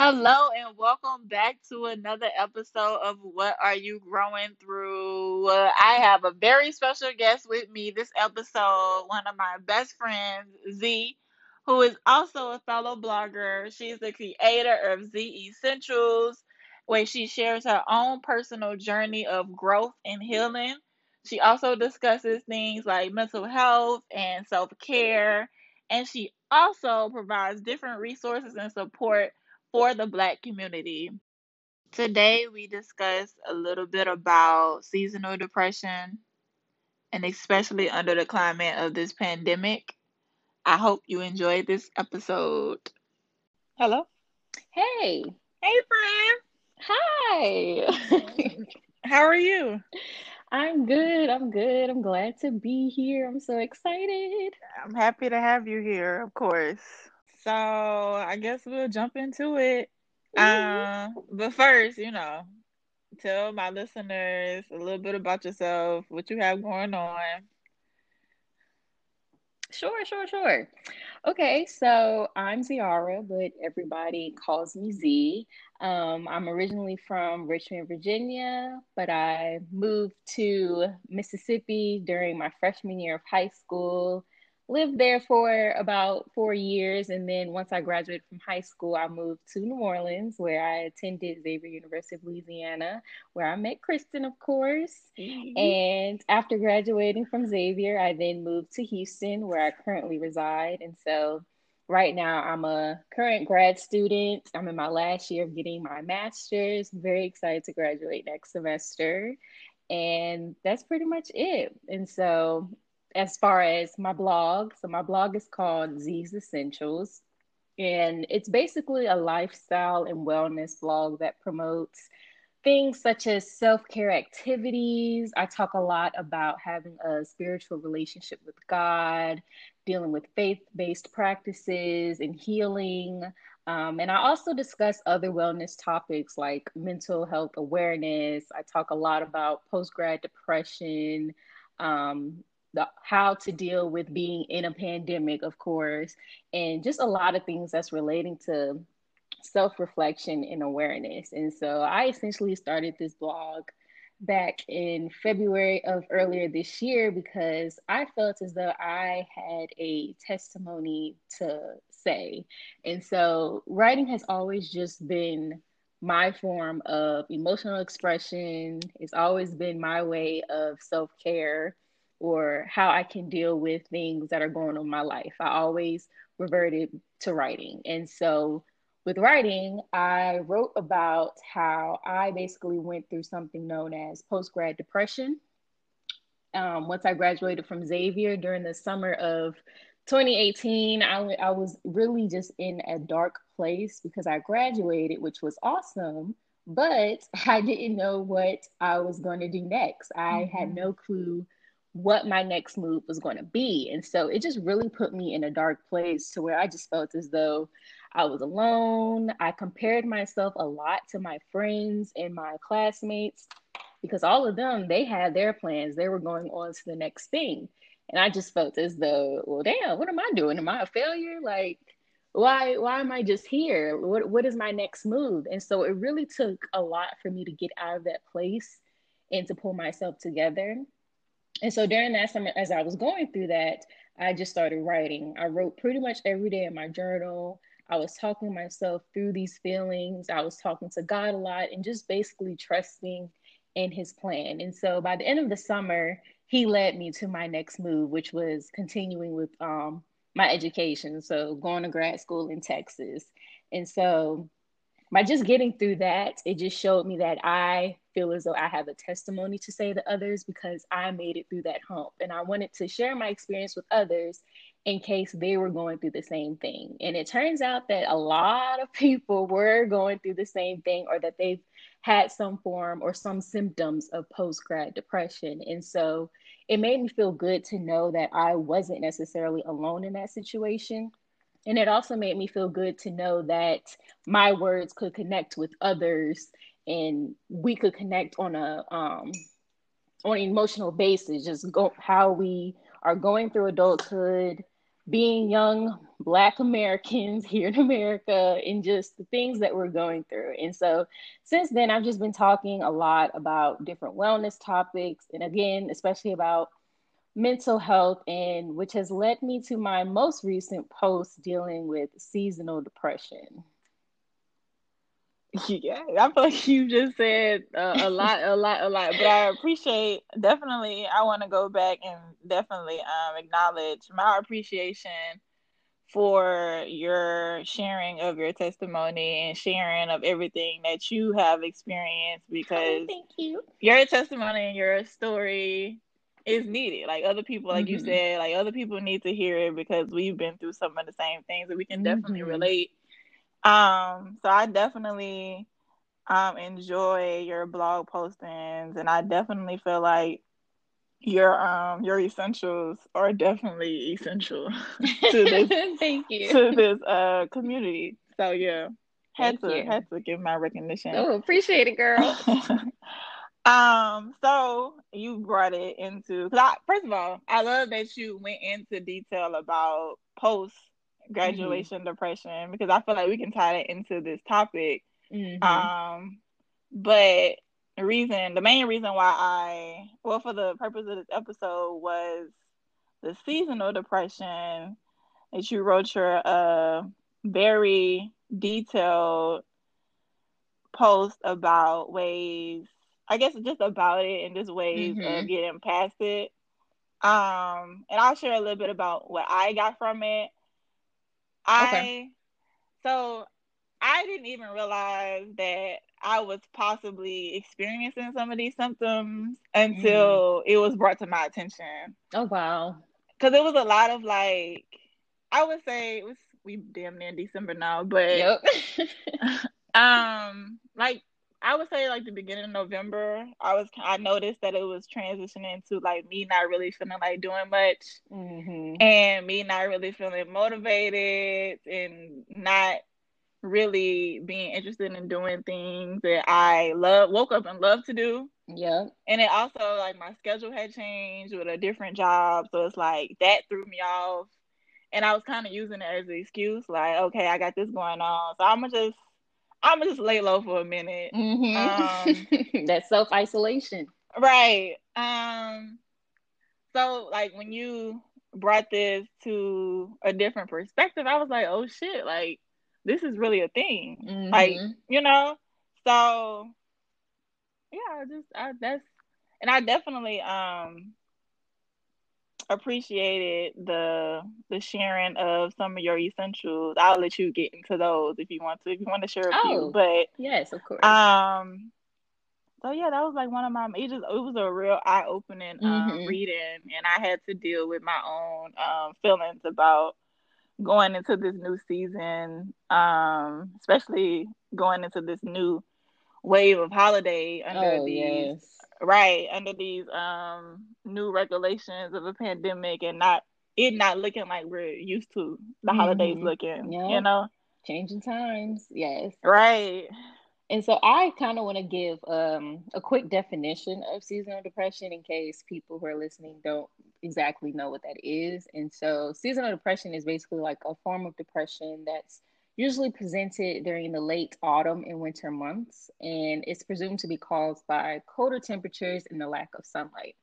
Hello and welcome back to another episode of What Are You Growing Through? I have a very special guest with me this episode, one of my best friends, Z, who is also a fellow blogger. She's the creator of Zee's Essentials, where she shares her own personal journey of growth and healing. She also discusses things like mental health and self-care, and she also provides different resources and support for the Black community. Today we discuss a little bit about seasonal depression, and especially under the climate of this pandemic. I hope you enjoyed this episode. Hello. Hey. Hey, friend. Hi. How are you? I'm good. I'm glad to be here. I'm so excited. I'm happy to have you here, of course. So I guess we'll jump into it. But first, tell my listeners a little bit about yourself, what you have going on. Sure. Okay, so I'm Ziara, but everybody calls me Z. I'm originally from Richmond, Virginia, but I moved to Mississippi during my freshman year of high school. Lived there for about 4 years, and then once I graduated from high school, I moved to New Orleans, where I attended Xavier University of Louisiana, where I met Kristen, of course. Mm-hmm. And after graduating from Xavier, I then moved to Houston, where I currently reside. And so right now, I'm a current grad student. I'm in my last year of getting my master's. I'm very excited to graduate next semester. And that's pretty much it. And so, as far as my blog, my blog is called Zee's Essentials, and it's basically a lifestyle and wellness blog that promotes things such as self-care activities. I talk a lot about having a spiritual relationship with God, dealing with faith-based practices and healing. And I also discuss other wellness topics like mental health awareness. I talk a lot about post-grad depression, how to deal with being in a pandemic, of course, and just a lot of things that's relating to self-reflection and awareness. And so I essentially started this blog back in February of earlier this year because I felt as though I had a testimony to say. And so writing has always just been my form of emotional expression. It's always been my way of self-care, or how I can deal with things that are going on in my life. I always reverted to writing. And so with writing, I wrote about how I basically went through something known as post-grad depression. Once I graduated from Xavier during the summer of 2018, I was really just in a dark place because I graduated, which was awesome, but I didn't know what I was going to do next. I had no clue what my next move was going to be. And so it just really put me in a dark place to where I just felt as though I was alone. I compared myself a lot to my friends and my classmates because all of them, they had their plans. They were going on to the next thing. And I just felt as though, well, damn, what am I doing? Am I a failure? Like, why am I just here? What is my next move? And so it really took a lot for me to get out of that place and to pull myself together. And so during that summer, as I was going through that, I just started writing. I wrote pretty much every day in my journal. I was talking myself through these feelings. I was talking to God a lot and just basically trusting in his plan. And so by the end of the summer, he led me to my next move, which was continuing with my education. So going to grad school in Texas. And so by just getting through that, it just showed me that I feel as though I have a testimony to say to others because I made it through that hump. And I wanted to share my experience with others in case they were going through the same thing. And it turns out that a lot of people were going through the same thing, or that they've had some form or some symptoms of post-grad depression. And so it made me feel good to know that I wasn't necessarily alone in that situation. And it also made me feel good to know that my words could connect with others and we could connect on on an emotional basis, just how we are going through adulthood, being young Black Americans here in America and just the things that we're going through. And so since then, I've just been talking a lot about different wellness topics. And again, especially about mental health, and which has led me to my most recent post dealing with seasonal depression. Yeah, I feel like you just said a lot, but I appreciate, definitely, I want to go back and definitely acknowledge my appreciation for your sharing of your testimony and sharing of everything that you have experienced, because thank you. Your testimony and your story is needed. Like other people, like you said, like other people need to hear it, because we've been through some of the same things that we can definitely relate. So I definitely enjoy your blog postings, and I definitely feel like your essentials are definitely essential to this thank you. To this community. So yeah. Had to give my recognition. Oh, appreciate it, girl. So you brought it into, cause first of all, I love that you went into detail about post-graduation depression, because I feel like we can tie that into this topic. But the main reason why for the purpose of this episode was the seasonal depression, that you wrote your very detailed post about ways, I guess just about it, and just ways of getting past it. And I'll share a little bit about what I got from it. So I didn't even realize that I was possibly experiencing some of these symptoms until it was brought to my attention. Oh, wow. Because it was a lot of, like, I would say we damn near December now, but like, I would say, like, the beginning of November, I noticed that it was transitioning to, like, me not really feeling like doing much, and me not really feeling motivated, and not really being interested in doing things that I woke up and love to do. Yeah. And it also, like, my schedule had changed with a different job, so it's like that threw me off, and I was kind of using it as an excuse, like, okay, I got this going on, so I'm gonna just lay low for a minute. That's self-isolation. Right. So, like, when you brought this to a different perspective, I was like, oh, shit, like, this is really a thing. Like, you know? So, yeah, I definitely appreciated the sharing of some of your essentials. I'll let you get into those if you want to share a few. But yes, of course. So yeah, that was like one of my. It was a real eye-opening reading, and I had to deal with my own feelings about going into this new season, especially going into this new wave of holiday under these new regulations of a pandemic, and not looking like we're used to the holidays looking, you know, changing times. Yes. Right. And so I kind of want to give a quick definition of seasonal depression, in case people who are listening don't exactly know what that is. And so seasonal depression is basically like a form of depression that's usually presented during the late autumn and winter months, and it's presumed to be caused by colder temperatures and the lack of sunlight.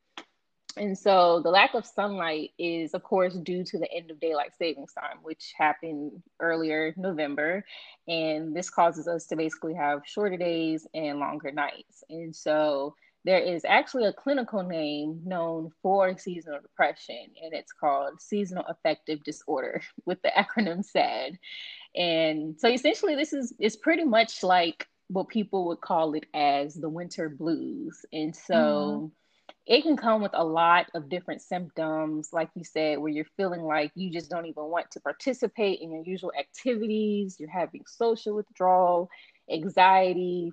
And so the lack of sunlight is, of course, due to the end of daylight savings time, which happened earlier November, and this causes us to basically have shorter days and longer nights. And so there is actually a clinical name known for seasonal depression, and it's called seasonal affective disorder, with the acronym SAD. And so essentially it's pretty much like what people would call it as the winter blues. And so it can come with a lot of different symptoms, like you said, where you're feeling like you just don't even want to participate in your usual activities. You're having social withdrawal, anxiety,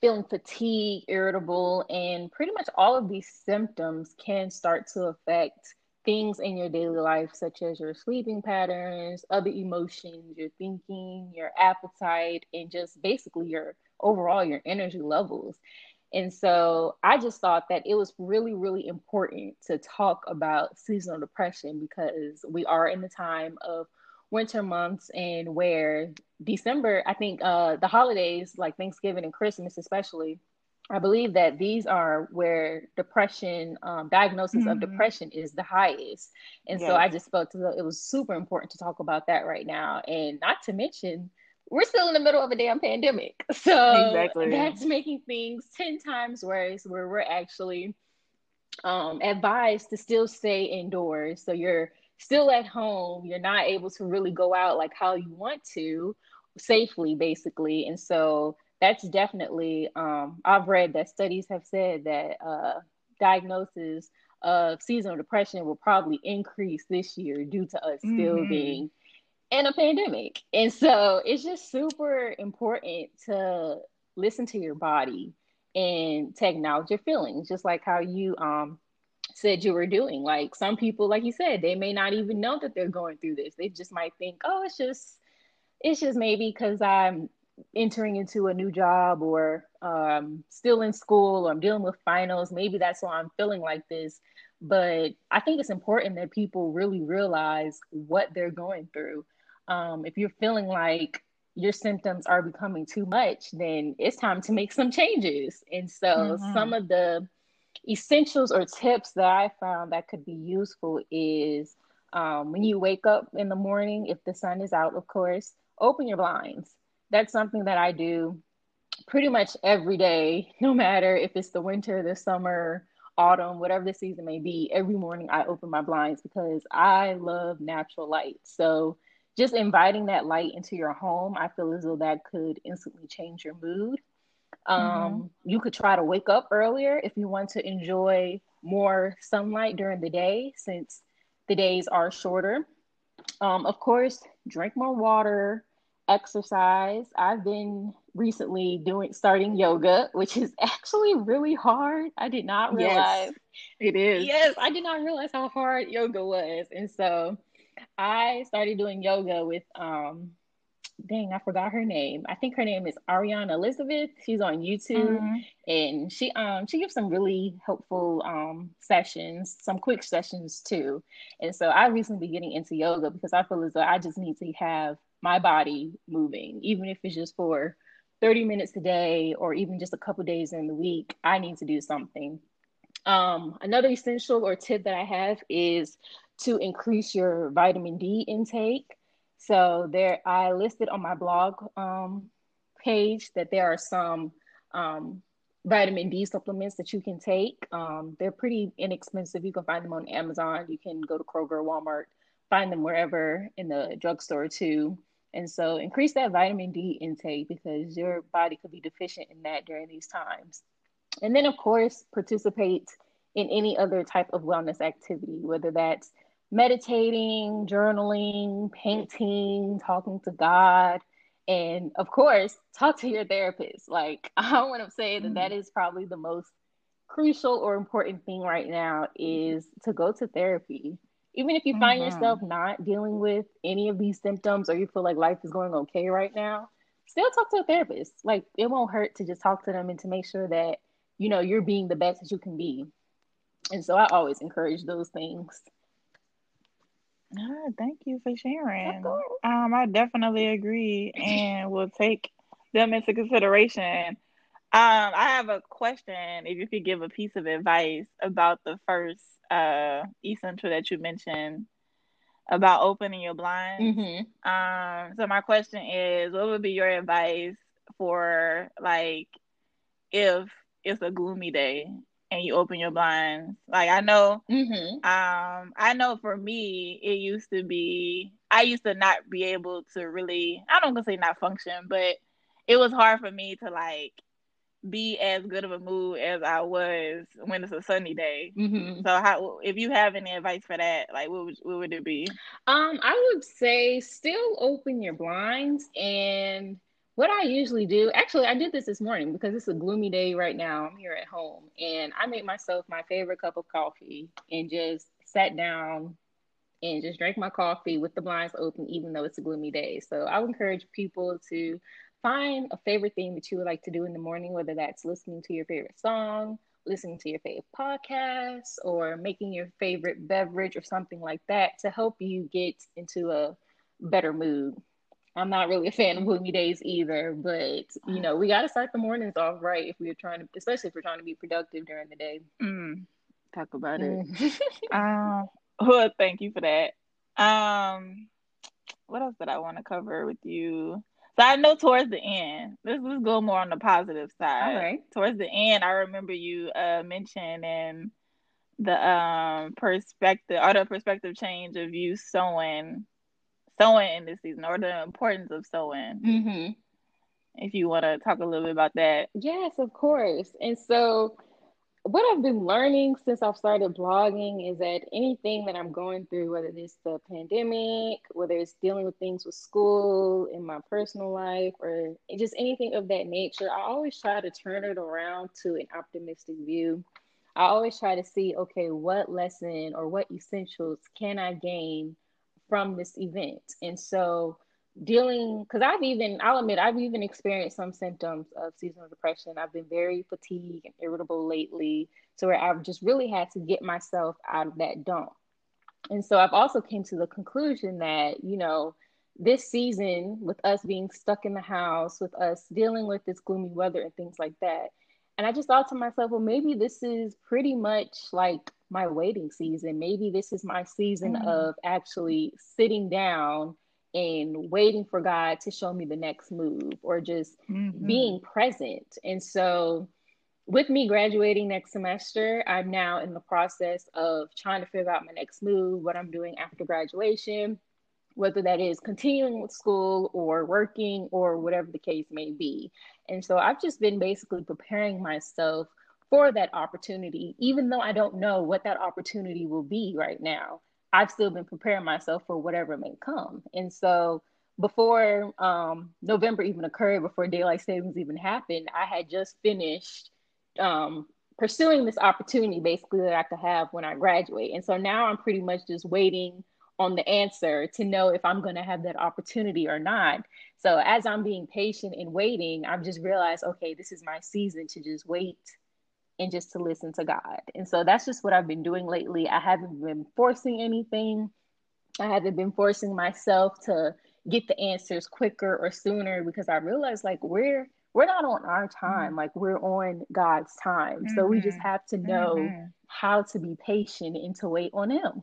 feeling fatigued, irritable, and pretty much all of these symptoms can start to affect things in your daily life, such as your sleeping patterns, other emotions, your thinking, your appetite, and just basically your overall, your energy levels. And so I just thought that it was really, really important to talk about seasonal depression because we are in the time of winter months, and where December, I think the holidays like Thanksgiving and Christmas especially, I believe that these are where depression, diagnosis of depression is the highest. And so I just felt it was super important to talk about that right now. And not to mention, we're still in the middle of a damn pandemic. So that's making things 10 times worse, where we're actually advised to still stay indoors. So you're still at home. You're not able to really go out like how you want to safely, basically. And so that's definitely, I've read that studies have said that diagnosis of seasonal depression will probably increase this year due to us still being in a pandemic. And so it's just super important to listen to your body and to acknowledge your feelings, just like how you said you were doing. Like some people, like you said, they may not even know that they're going through this. They just might think, oh, it's just maybe because I'm entering into a new job, or still in school, or I'm dealing with finals. Maybe that's why I'm feeling like this. But I think it's important that people really realize what they're going through. If you're feeling like your symptoms are becoming too much, then it's time to make some changes. And so some of the essentials or tips that I found that could be useful is when you wake up in the morning, if the sun is out, of course, open your blinds. That's something that I do pretty much every day, no matter if it's the winter, the summer, autumn, whatever the season may be. Every morning I open my blinds because I love natural light. So just inviting that light into your home, I feel as though that could instantly change your mood. You could try to wake up earlier if you want to enjoy more sunlight during the day, since the days are shorter. Of course, drink more water. Exercise. I've been recently starting yoga, which is actually really hard. I did not realize it is. Yes, I did not realize how hard yoga was. And so I started doing yoga with I forgot her name. I think her name is Ariana Elizabeth. She's on YouTube and she gives some really helpful sessions, some quick sessions too. And so I've recently been getting into yoga because I feel as though I just need to have my body moving, even if it's just for 30 minutes a day, or even just a couple days in the week. I need to do something. Another essential or tip that I have is to increase your vitamin D intake. So I listed on my blog page that there are some vitamin D supplements that you can take. They're pretty inexpensive. You can find them on Amazon. You can go to Kroger, Walmart, find them wherever, in the drugstore too. And so increase that vitamin D intake because your body could be deficient in that during these times. And then, of course, participate in any other type of wellness activity, whether that's meditating, journaling, painting, talking to God, and of course, talk to your therapist. Like, I want to say that is probably the most crucial or important thing right now, is to go to therapy. Even if you find yourself not dealing with any of these symptoms, or you feel like life is going okay right now, still talk to a therapist. Like, it won't hurt to just talk to them and to make sure that, you know, you're being the best that you can be. And so I always encourage those things. Thank you for sharing. I definitely agree and will take them into consideration. I have a question. If you could give a piece of advice about the first essential that you mentioned about opening your blinds. So my question is, what would be your advice for, like, if it's a gloomy day and you open your blinds? Like, I know I know for me, it used to be, I used to not be able to really, I don't want to say not function, but it was hard for me to, like, be as good of a mood as I was when it's a sunny day. So if you have any advice for that, like, what would it be? I would say still open your blinds. And what I usually do, actually I did this morning because it's a gloomy day right now. I'm here at home and I made myself my favorite cup of coffee and just sat down and just drank my coffee with the blinds open, even though it's a gloomy day. So I would encourage people to find a favorite thing that you would like to do in the morning, whether that's listening to your favorite song, listening to your favorite podcast, or making your favorite beverage or something like that to help you get into a better mood. I'm not really a fan of gloomy days either, but, you know, we got to start the mornings off right if we're trying to, especially if we're trying to be productive during the day. Talk about it. Well, thank you for that. What else did I want to cover with you? So I know towards the end, let's go more on the positive side. All right. Towards the end, I remember you mentioning the perspective change of you sewing in this season, or the importance of sewing. Mm-hmm. If you want to talk a little bit about that. Yes, of course. And so what I've been learning since I've started blogging is that anything that I'm going through, whether it's the pandemic, whether it's dealing with things with school, in my personal life, or just anything of that nature, I always try to turn it around to an optimistic view. I always try to see, okay, what lesson or what essentials can I gain from this event? And so I'll admit I've even experienced some symptoms of seasonal depression. I've been very fatigued and irritable lately, so where I've just really had to get myself out of that dump. And so I've also came to the conclusion that, you know, this season, with us being stuck in the house, with us dealing with this gloomy weather and things like that, and I just thought to myself, well, maybe this is pretty much like my waiting season. Maybe this is my season of actually sitting down and waiting for God to show me the next move, or just being present. And so with me graduating next semester, I'm now in the process of trying to figure out my next move, what I'm doing after graduation, whether that is continuing with school or working or whatever the case may be. And so I've just been basically preparing myself for that opportunity, even though I don't know what that opportunity will be right now. I've still been preparing myself for whatever may come. And so before November even occurred, before daylight savings even happened, I had just finished pursuing this opportunity basically that I could have when I graduate. And so now I'm pretty much just waiting on the answer to know if I'm going to have that opportunity or not. So as I'm being patient and waiting, I've just realized, okay, this is my season to just wait and just to listen to God. And so that's just what I've been doing lately. I haven't been forcing anything. I haven't been forcing myself to get the answers quicker or sooner, because I realized, like, we're not on our time. Like, we're on God's time. So we just have to know how to be patient and to wait on Him.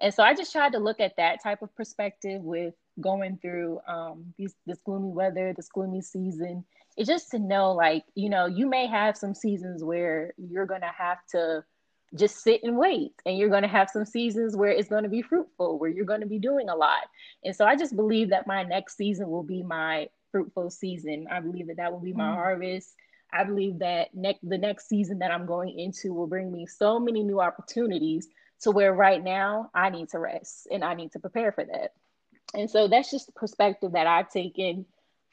And so I just tried to look at that type of perspective with going through this gloomy weather, this gloomy season. It's just to know, like, you know, you may have some seasons where you're going to have to just sit and wait. And you're going to have some seasons where it's going to be fruitful, where you're going to be doing a lot. And so I just believe that my next season will be my fruitful season. I believe that will be my harvest. I believe that the next season that I'm going into will bring me so many new opportunities, to where right now I need to rest and I need to prepare for that. And so that's just the perspective that I've taken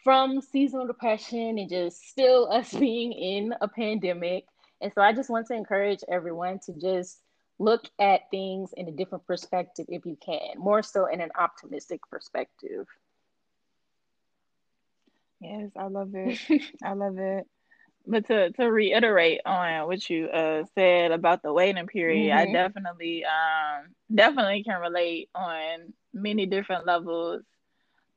from seasonal depression and just still us being in a pandemic. And so I just want to encourage everyone to just look at things in a different perspective if you can, more so in an optimistic perspective. Yes, I love it. I love it. But to reiterate on what you said about the waiting period, I definitely can relate on many different levels.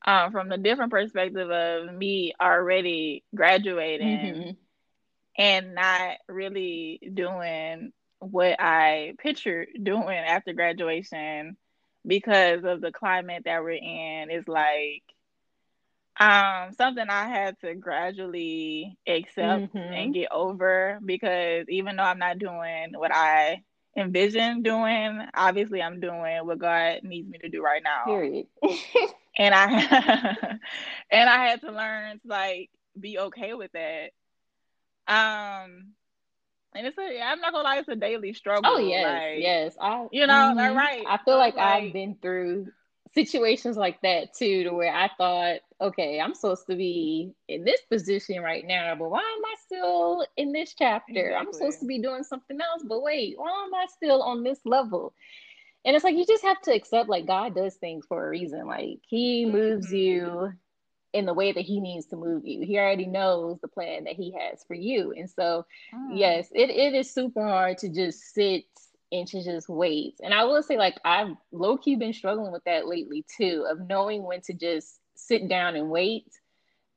From the different perspective of me already graduating and not really doing what I pictured doing after graduation because of the climate that we're in. It's like something I had to gradually accept and get over, because even though I'm not doing what I envision doing, obviously I'm doing what God needs me to do right now. Period. And I had to learn to, like, be okay with that. And I'm not gonna lie, it's a daily struggle. Oh yes, like, yes. I feel like I've been through situations like that too, to where I thought, okay, I'm supposed to be in this position right now, but why am I still in this chapter? Exactly. I'm supposed to be doing something else, but wait, why am I still on this level? And it's like, you just have to accept, like, God does things for a reason. Like, He moves you in the way that he needs to move you. He already knows the plan that he has for you. And so, yes, it is super hard to just sit and to just wait. And I will say, like, I've low-key been struggling with that lately too, of knowing when to just sit down and wait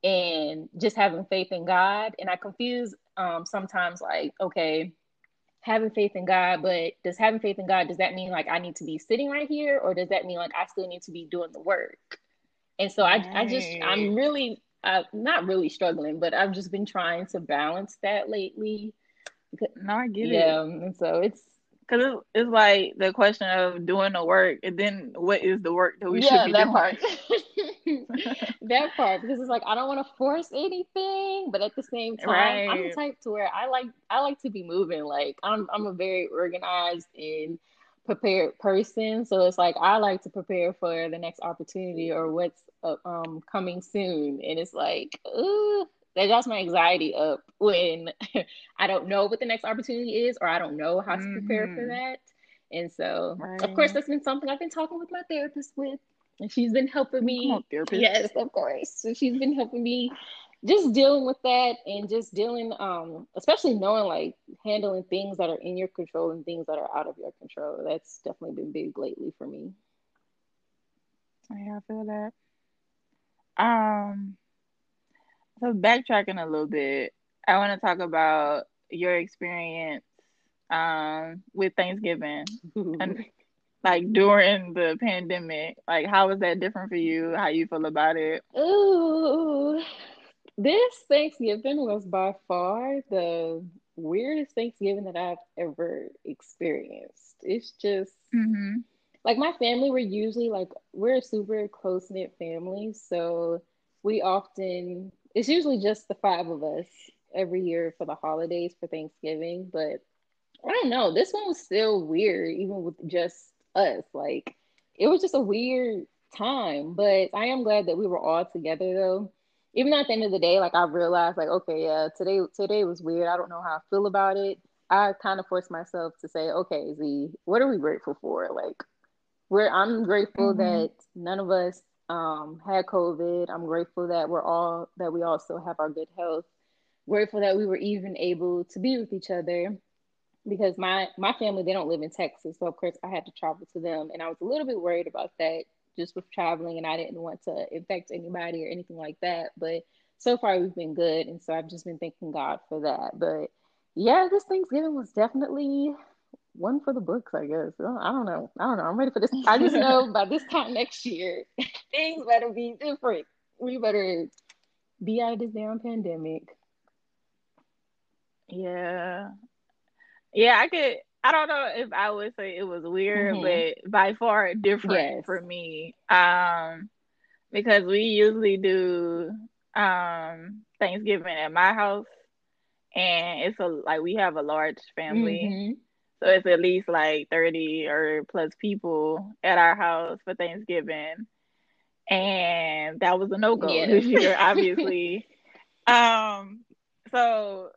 and just having faith in God. And I confuse sometimes, like, okay, having faith in God, but does having faith in God, does that mean like I need to be sitting right here, or does that mean like I still need to be doing the work? And so I'm not really struggling, but I've just been trying to balance that lately. No, I get it. And so it's like the question of doing the work, and then what is the work that we should be doing? That part, because it's like I don't want to force anything, but at the same time, I'm the type to where I like to be moving. Like I'm a very organized and prepared person, so it's like I like to prepare for the next opportunity or what's coming soon. And it's like, ooh, that got my anxiety up when I don't know what the next opportunity is, or I don't know how to prepare for that. And so, of course, that's been something I've been talking with my therapist with, and she's been helping me. Come on, therapist. Yes, of course. So she's been helping me just dealing with that, and just dealing, especially knowing, like, handling things that are in your control and things that are out of your control. That's definitely been big lately for me. Yeah, I feel that. So backtracking a little bit, I want to talk about your experience with Thanksgiving, and, like, during the pandemic. Like, how was that different for you? How you feel about it? Ooh, this Thanksgiving was by far the weirdest Thanksgiving that I've ever experienced. It's just like, my family, we're usually like, we're a super close-knit family, so we often, it's usually just the five of us every year for the holidays for Thanksgiving. But I don't know, this one was still weird, even with just us. Like, it was just a weird time. But I am glad that we were all together, though. Even though at the end of the day, like, I realized, like, okay, yeah, today was weird. I don't know how I feel about it. I kind of forced myself to say, okay, Z, what are we grateful for? Like, I'm grateful that none of us had COVID. I'm grateful that we all still have our good health. Grateful that we were even able to be with each other, because my family, they don't live in Texas, so of course I had to travel to them, and I was a little bit worried about that just with traveling, and I didn't want to infect anybody or anything like that. But so far we've been good, and so I've just been thanking God for that. But yeah, this Thanksgiving was definitely one for the books, I guess. I don't know. I'm ready for this. I just know by this time next year, things better be different. We better be out of this damn pandemic. Yeah, I don't know if I would say it was weird, but by far different for me. Because we usually do Thanksgiving at my house, and it's we have a large family. So it's at least like 30 or plus people at our house for Thanksgiving. And that was a no-go this year, obviously. So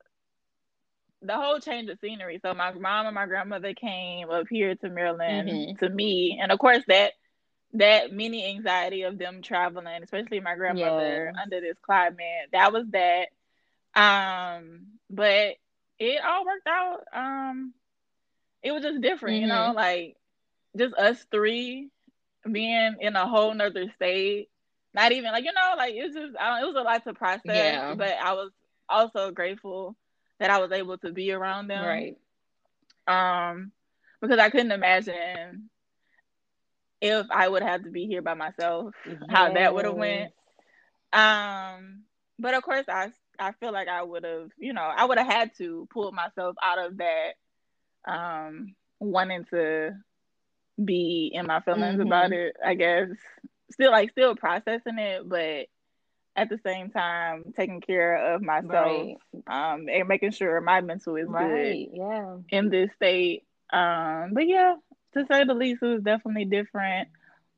the whole change of scenery. So my mom and my grandmother came up here to Maryland to me. And of course that mini anxiety of them traveling, especially my grandmother under this climate, that was that. But it all worked out. It was just different, you know, like, just us three being in a whole nother state. Not even, like, you know, like, it was just, it was a lot to process, but I was also grateful that I was able to be around them. Right. Because I couldn't imagine if I would have to be here by myself, how that would have went. But of course, I feel like I would have, you know, I would have had to pull myself out of that, wanting to be in my feelings about it, I guess. Still processing it, but at the same time taking care of myself, and making sure my mental is good in this state. But yeah, to say the least, it was definitely different.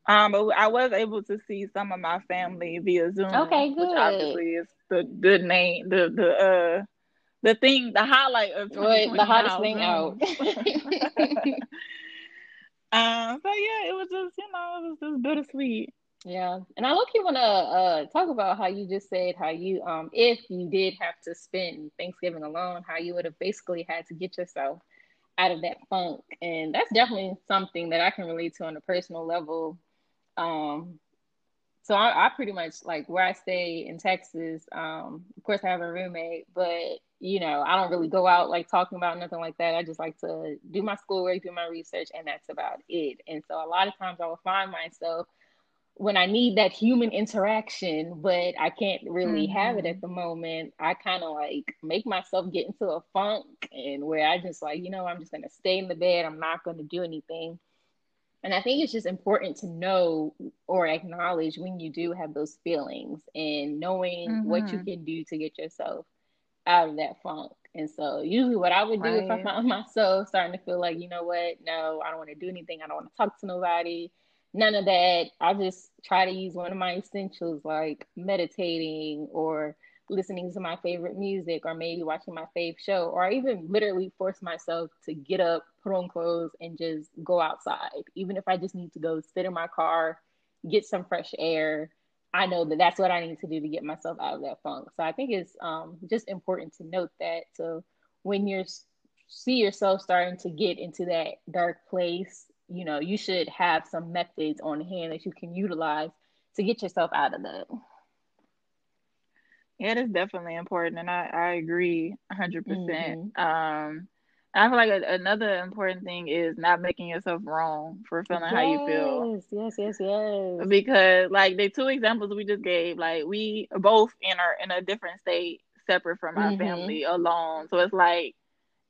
But I was able to see some of my family via Zoom, which obviously is the thing, the highlight of 2020, the hottest thing out. So yeah, it was just bittersweet. Yeah. And I look, you want to talk about how you just said how you, if you did have to spend Thanksgiving alone, how you would have basically had to get yourself out of that funk. And that's definitely something that I can relate to on a personal level. So I pretty much, like, where I stay in Texas, of course I have a roommate, but, you know, I don't really go out like talking about nothing like that. I just like to do my schoolwork, do my research, and that's about it. And so a lot of times I will find myself when I need that human interaction, but I can't really have it at the moment, I kind of like make myself get into a funk, and where I just like, you know, I'm just going to stay in the bed. I'm not going to do anything. And I think it's just important to know or acknowledge when you do have those feelings, and knowing what you can do to get yourself out of that funk. And so usually what I would do if I found myself starting to feel like, you know what, no, I don't want to do anything. I don't want to talk to nobody. None of that. I just try to use one of my essentials, like meditating or listening to my favorite music, or maybe watching my fave show, or I even literally force myself to get up, put on clothes, and just go outside. Even if I just need to go sit in my car, get some fresh air, I know that that's what I need to do to get myself out of that funk. So I think it's just important to note that. So when you see yourself starting to get into that dark place, you know, you should have some methods on hand that you can utilize to get yourself out of that. Yeah, that's definitely important. And I agree 100%. I feel like another important thing is not making yourself wrong for feeling how you feel. Yes. Because like the two examples we just gave, like we both in a different state, separate from our family, alone. So it's like,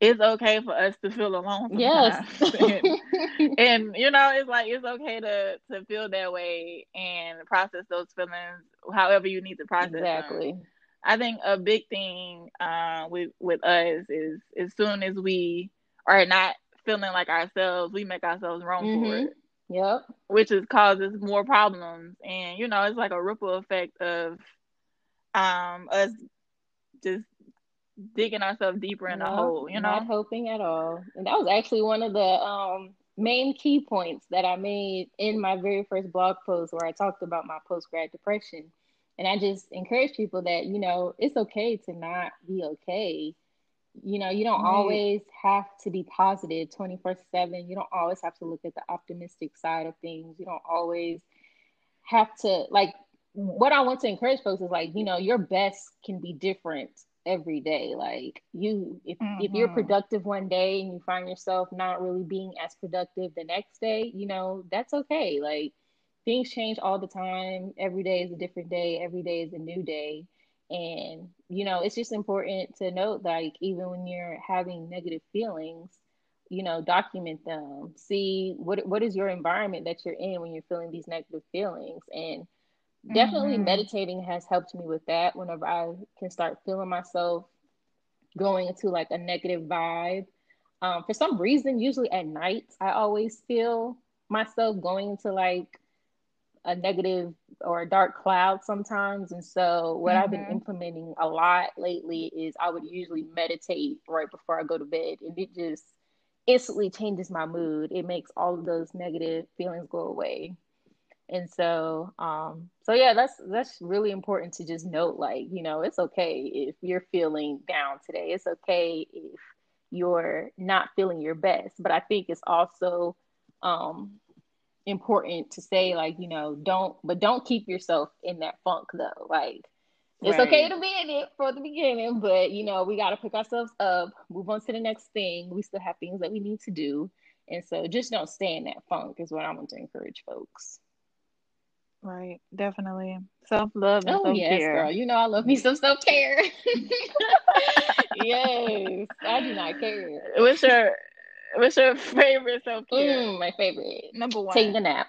it's okay for us to feel alone sometimes. Yes. and you know, it's like, it's okay to feel that way and process those feelings however you need to process them. I think a big thing with us is as soon as we are not feeling like ourselves, we make ourselves wrong for it. Yep. Which is causes more problems. And, you know, it's like a ripple effect of us just digging ourselves deeper in the hole, you know? Not hoping at all. And that was actually one of the main key points that I made in my very first blog post, where I talked about my post-grad depression. And I just encourage people that, you know, it's okay to not be okay. You know, you don't always have to be positive 24/7. You don't always have to look at the optimistic side of things. You don't always have to, like, what I want to encourage folks is, like, you know, your best can be different every day. Like, you if you're productive one day and you find yourself not really being as productive the next day, you know, that's okay. Like, things change all the time. Every day is a different day. Every day is a new day. And, you know, it's just important to note, like, even when you're having negative feelings, you know, document them. See what is your environment that you're in when you're feeling these negative feelings. And definitely meditating has helped me with that. Whenever I can start feeling myself going into like a negative vibe, for some reason, usually at night, I always feel myself going into like a negative or a dark cloud sometimes. And so what I've been implementing a lot lately is I would usually meditate right before I go to bed, and it just instantly changes my mood. It makes all of those negative feelings go away. And so, so yeah, that's really important to just note, like, you know, it's okay if you're feeling down today. It's okay if you're not feeling your best. But I think it's also important to say, like, you know, don't keep yourself in that funk though. Like, it's okay to be in it for the beginning, but, you know, we got to pick ourselves up, move on to the next thing. We still have things that we need to do. And so just don't stay in that funk is what I want to encourage folks. Right, definitely. Self-love and self-care. Yes, girl. You know I love me some self-care. Yes, I do not care. What's your favorite self-care? My favorite. Number one. Taking a nap.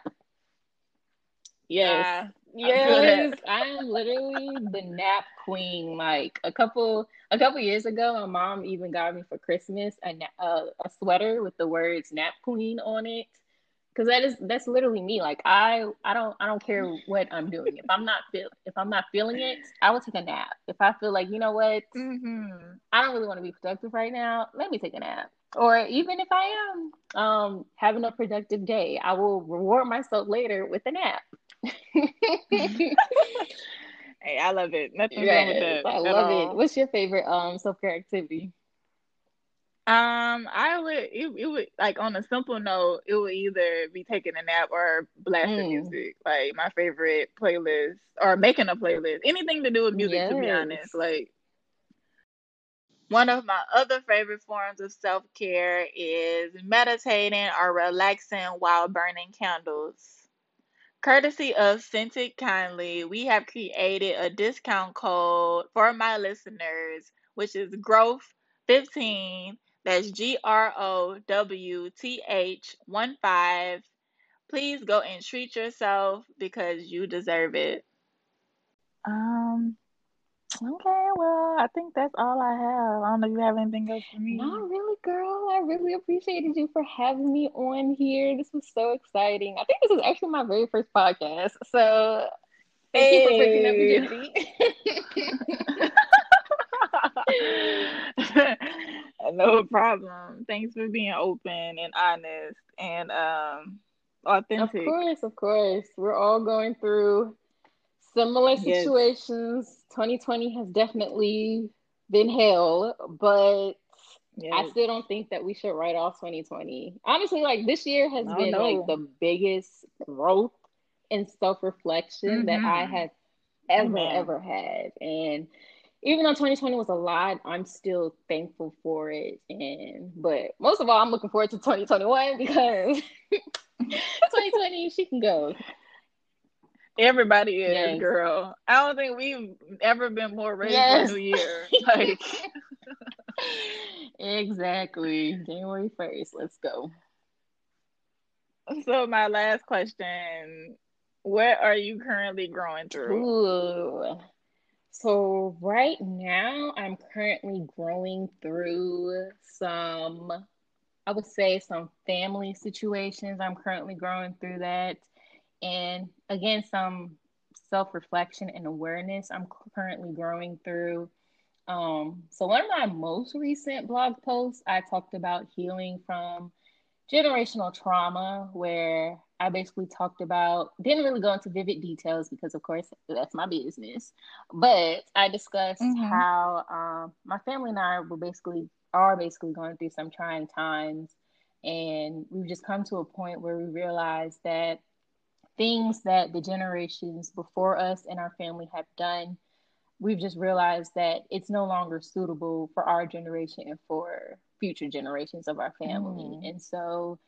Yes. Yes. I am literally the nap queen. Like, a couple years ago, my mom even got me for Christmas a sweater with the words "nap queen" on it. Cause that's literally me. Like, I don't care what I'm doing. If I'm not feeling it, I will take a nap. If I feel like, you know what, I don't really want to be productive right now, let me take a nap. Or even if I am having a productive day, I will reward myself later with a nap. Hey, I love it. Nothing wrong with that. I love it. What's your favorite self-care activity? It would like, on a simple note, it would either be taking a nap or blasting music. Like, my favorite playlist, or making a playlist, anything to do with music, to be honest. Like, one of my other favorite forms of self-care is meditating or relaxing while burning candles. Courtesy of Scent It Kindly, we have created a discount code for my listeners, which is GROWTH15. That's GROWTH15. Please go and treat yourself because you deserve it. Okay, well, I think that's all I have. I don't know if you have anything else for me. Not really, girl. I really appreciated you for having me on here. This was so exciting. I think this is actually my very first podcast. So thank you for picking up virginity. No problem. Thanks for being open and honest and authentic. Of course. We're all going through similar situations. Yes. 2020 has definitely been hell, but I still don't think that we should write off 2020. Honestly, like, this year has been like the biggest growth and self-reflection that I have ever had. And even though 2020 was a lot, I'm still thankful for it. But most of all, I'm looking forward to 2021 because 2020, she can go. Everybody is, girl. I don't think we've ever been more ready for a new year. Like, exactly. January 1st. Let's go. So my last question, what are you currently growing through? Ooh. So right now, I'm currently growing through some family situations. I'm currently growing through that. And again, some self-reflection and awareness I'm currently growing through. So one of my most recent blog posts, I talked about healing from generational trauma, where I basically talked about, didn't really go into vivid details because, of course, that's my business. But I discussed how my family and I are basically going through some trying times. And we've just come to a point where we realize that things that the generations before us and our family have done, we've just realized that it's no longer suitable for our generation and for future generations of our family. And so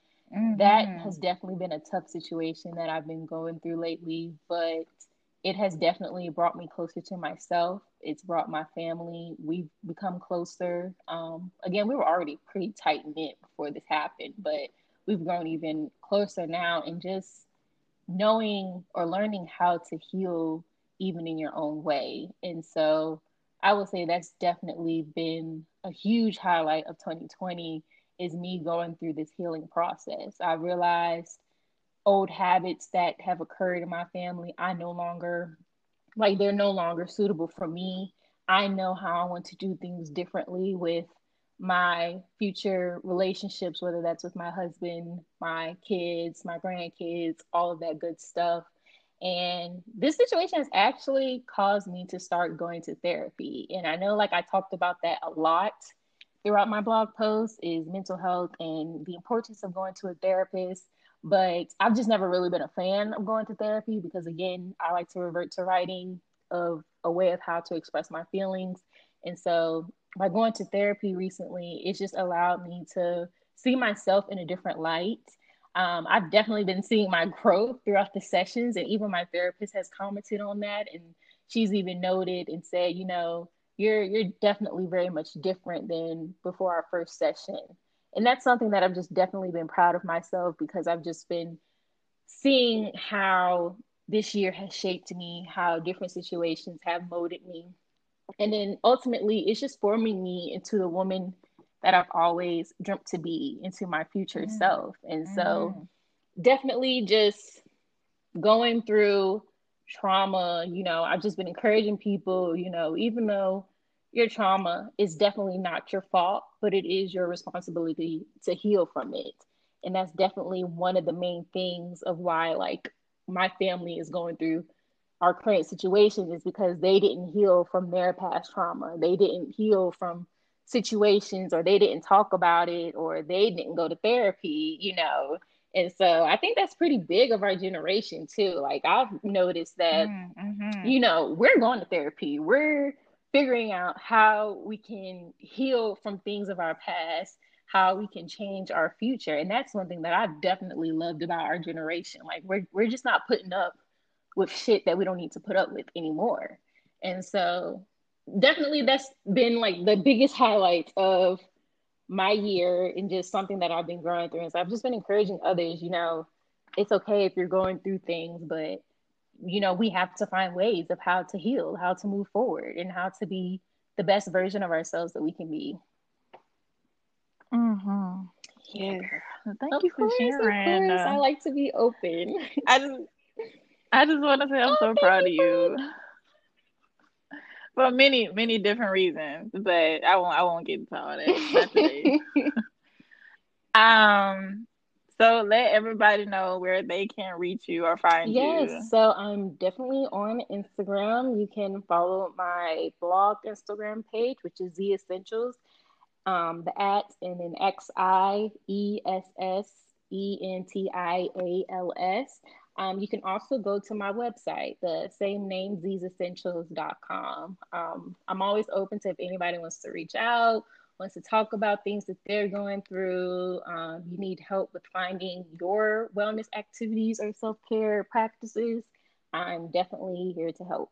that has definitely been a tough situation that I've been going through lately, but it has definitely brought me closer to myself. It's brought my family. We've become closer. Again, we were already pretty tight-knit before this happened, but we've grown even closer now, and just knowing or learning how to heal even in your own way. And so I will say that's definitely been a huge highlight of 2020 is me going through this healing process. I realized old habits that have occurred in my family, they're no longer suitable for me. I know how I want to do things differently with my future relationships, whether that's with my husband, my kids, my grandkids, all of that good stuff. And this situation has actually caused me to start going to therapy. And I know, like, I talked about that a lot throughout my blog post, is mental health and the importance of going to a therapist. But I've just never really been a fan of going to therapy because, again, I like to revert to writing of a way of how to express my feelings. And so by going to therapy recently, it's just allowed me to see myself in a different light. I've definitely been seeing my growth throughout the sessions, and even my therapist has commented on that, and she's even noted and said, you know, you're definitely very much different than before our first session. And that's something that I've just definitely been proud of myself, because I've just been seeing how this year has shaped me, how different situations have molded me. And then ultimately, it's just forming me into the woman that I've always dreamt to be, into my future self. And so definitely just going through trauma, you know, I've just been encouraging people, you know, even though your trauma is definitely not your fault, but it is your responsibility to heal from it. And that's definitely one of the main things of why, like, my family is going through our current situation is because they didn't heal from their past trauma. They didn't heal from situations, or they didn't talk about it, or they didn't go to therapy, you know? And so I think that's pretty big of our generation too. Like, I've noticed that, you know, we're going to therapy. We're figuring out how we can heal from things of our past, how we can change our future. And that's one thing that I've definitely loved about our generation. Like, we're just not putting up with shit that we don't need to put up with anymore. And so definitely that's been like the biggest highlight of my year, and just something that I've been growing through. And so I've just been encouraging others, you know, it's okay if you're going through things, but, you know, we have to find ways of how to heal, how to move forward, and how to be the best version of ourselves that we can be. Mm-hmm. Yeah. Well, thank you for sharing. Of course. I like to be open. I just want to say I'm so proud of you. For many, many different reasons, but I won't get into all that. Not today. So let everybody know where they can reach you or find you. Yes, so I'm definitely on Instagram. You can follow my blog Instagram page, which is Zee's Essentials. The at and then xisessentials. You can also go to my website, the same name, xisessentials.com. I'm always open to if anybody wants to reach out, wants to talk about things that they're going through. You need help with finding your wellness activities or self-care practices. I'm definitely here to help.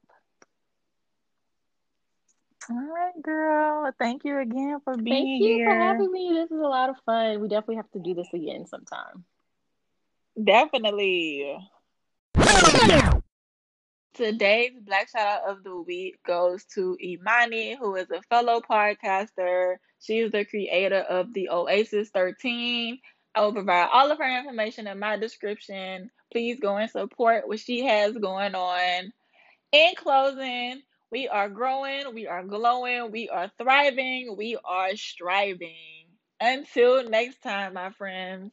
All right, girl. Thank you again for being here. Thank you for having me. This is a lot of fun. We definitely have to do this again sometime. Definitely. Today's Black Shout Out of the Week goes to Imani, who is a fellow podcaster. She is the creator of the Oasis 13. I will provide all of her information in my description. Please go and support what she has going on. In closing, we are growing, we are glowing, we are thriving, we are striving. Until next time, my friends.